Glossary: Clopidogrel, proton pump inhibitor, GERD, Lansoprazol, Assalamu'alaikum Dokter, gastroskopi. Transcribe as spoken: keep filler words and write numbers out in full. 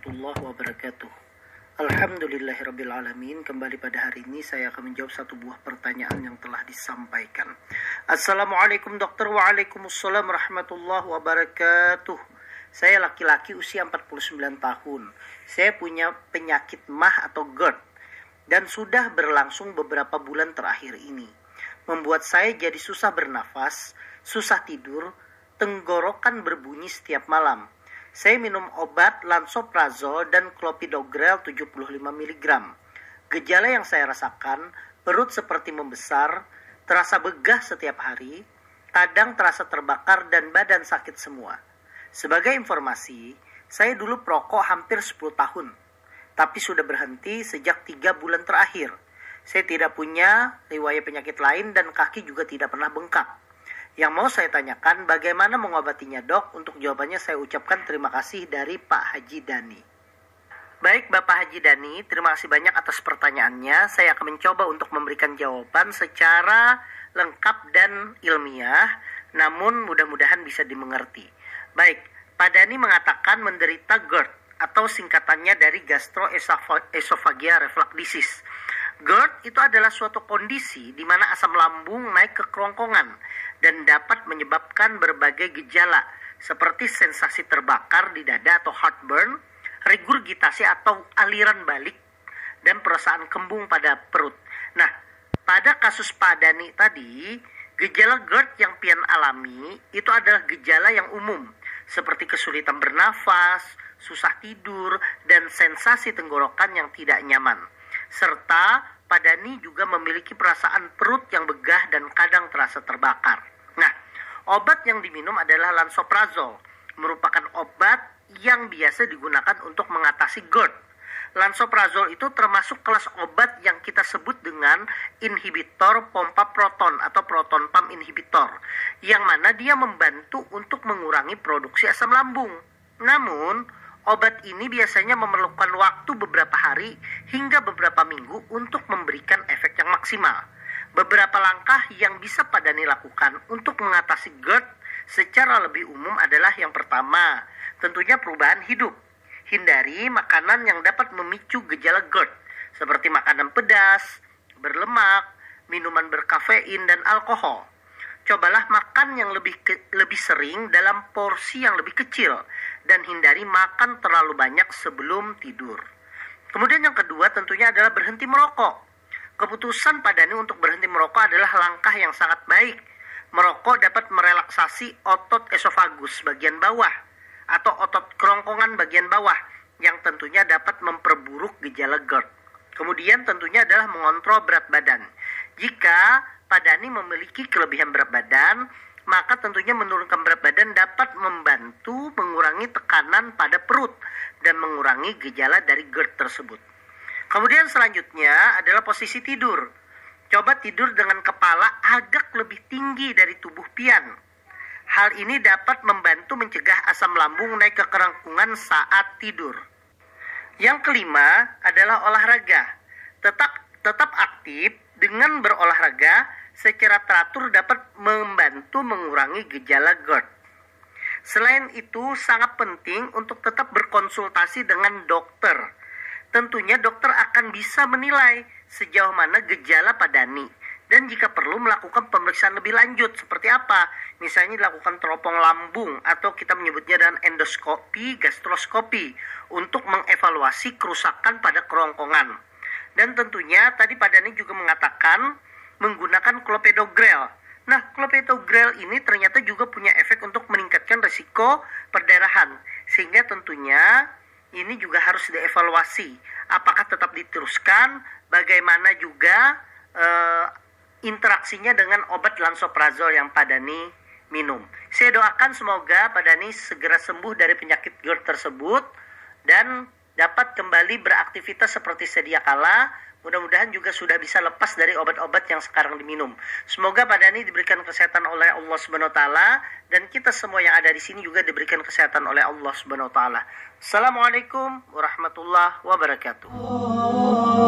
warahmatullahi wabarakatuh. Alhamdulillahirrabbilalamin. Kembali pada hari ini saya akan menjawab satu buah pertanyaan yang telah disampaikan. Assalamualaikum dokter. Waalaikumsalam warahmatullahi wabarakatuh. Saya laki-laki usia empat puluh sembilan tahun. Saya punya penyakit M A H atau GERD dan sudah berlangsung beberapa bulan terakhir ini. Membuat saya jadi susah bernafas, susah tidur, tenggorokan berbunyi setiap malam. Saya minum obat Lansoprazol dan Clopidogrel tujuh puluh lima miligram. Gejala yang saya rasakan, perut seperti membesar, terasa begah setiap hari, kadang terasa terbakar dan badan sakit semua. Sebagai informasi, saya dulu perokok hampir sepuluh tahun, tapi sudah berhenti sejak tiga bulan terakhir. Saya tidak punya riwayat penyakit lain dan kaki juga tidak pernah bengkak. Yang mau saya tanyakan, bagaimana mengobatinya dok? Untuk jawabannya saya ucapkan terima kasih dari Pak Haji Dani. Baik Bapak Haji Dani, terima kasih banyak atas pertanyaannya. Saya akan mencoba untuk memberikan jawaban secara lengkap dan ilmiah, namun mudah-mudahan bisa dimengerti. Baik, Pak Dani mengatakan menderita GERD atau singkatannya dari gastroesophageal reflux disease. GERD itu adalah suatu kondisi di mana asam lambung naik ke kerongkongan dan dapat menyebabkan berbagai gejala seperti sensasi terbakar di dada atau heartburn, regurgitasi atau aliran balik, dan perasaan kembung pada perut. Nah, pada kasus Pak Dani tadi, gejala GERD yang pian alami itu adalah gejala yang umum seperti kesulitan bernafas, susah tidur, dan sensasi tenggorokan yang tidak nyaman. Serta Pak Dani juga memiliki perasaan perut yang begah dan kadang terasa terbakar. Nah, obat yang diminum adalah Lansoprazol, merupakan obat yang biasa digunakan untuk mengatasi GERD. Lansoprazol itu termasuk kelas obat yang kita sebut dengan inhibitor pompa proton atau proton pump inhibitor, yang mana dia membantu untuk mengurangi produksi asam lambung. Namun, obat ini biasanya memerlukan waktu beberapa hari hingga beberapa minggu untuk memberikan efek yang maksimal. Beberapa langkah yang bisa Pak Dani lakukan untuk mengatasi GERD secara lebih umum adalah yang pertama, tentunya perubahan hidup. Hindari makanan yang dapat memicu gejala GERD seperti makanan pedas, berlemak, minuman berkafein, dan alkohol. Cobalah makan yang lebih ke, lebih sering dalam porsi yang lebih kecil dan hindari makan terlalu banyak sebelum tidur. Kemudian yang kedua tentunya adalah berhenti merokok. Keputusan Pak Dani untuk berhenti merokok adalah langkah yang sangat baik. Merokok dapat merelaksasi otot esofagus bagian bawah atau otot kerongkongan bagian bawah yang tentunya dapat memperburuk gejala GERD. Kemudian tentunya adalah mengontrol berat badan. Jika Pak Dani memiliki kelebihan berat badan, maka tentunya menurunkan berat badan dapat membantu mengurangi tekanan pada perut dan mengurangi gejala dari GERD tersebut. Kemudian selanjutnya adalah posisi tidur. Coba tidur dengan kepala agak lebih tinggi dari tubuh pian. Hal ini dapat membantu mencegah asam lambung naik ke kerongkongan saat tidur. Yang kelima adalah olahraga. Tetap, tetap aktif dengan berolahraga secara teratur dapat membantu mengurangi gejala GERD. Selain itu, sangat penting untuk tetap berkonsultasi dengan dokter. Tentunya dokter akan bisa menilai sejauh mana gejala Pak Dani dan jika perlu melakukan pemeriksaan lebih lanjut seperti apa, misalnya dilakukan teropong lambung atau kita menyebutnya dengan endoskopi, gastroskopi untuk mengevaluasi kerusakan pada kerongkongan. Dan tentunya tadi Pak Dani juga mengatakan menggunakan Clopidogrel. Nah, Clopidogrel ini ternyata juga punya efek untuk meningkatkan risiko perdarahan, sehingga tentunya ini juga harus dievaluasi apakah tetap diteruskan, bagaimana juga e, interaksinya dengan obat Lansoprazol yang Pak Dani minum. Saya doakan semoga Pak Dani segera sembuh dari penyakit GERD tersebut dan dapat kembali beraktivitas seperti sedia kala. Mudah-mudahan juga sudah bisa lepas dari obat-obat yang sekarang diminum. Semoga Pak Dani diberikan kesehatan oleh Allah Subhanahu wa taala dan kita semua yang ada di sini juga diberikan kesehatan oleh Allah Subhanahu wa taala. Assalamualaikum warahmatullahi wabarakatuh.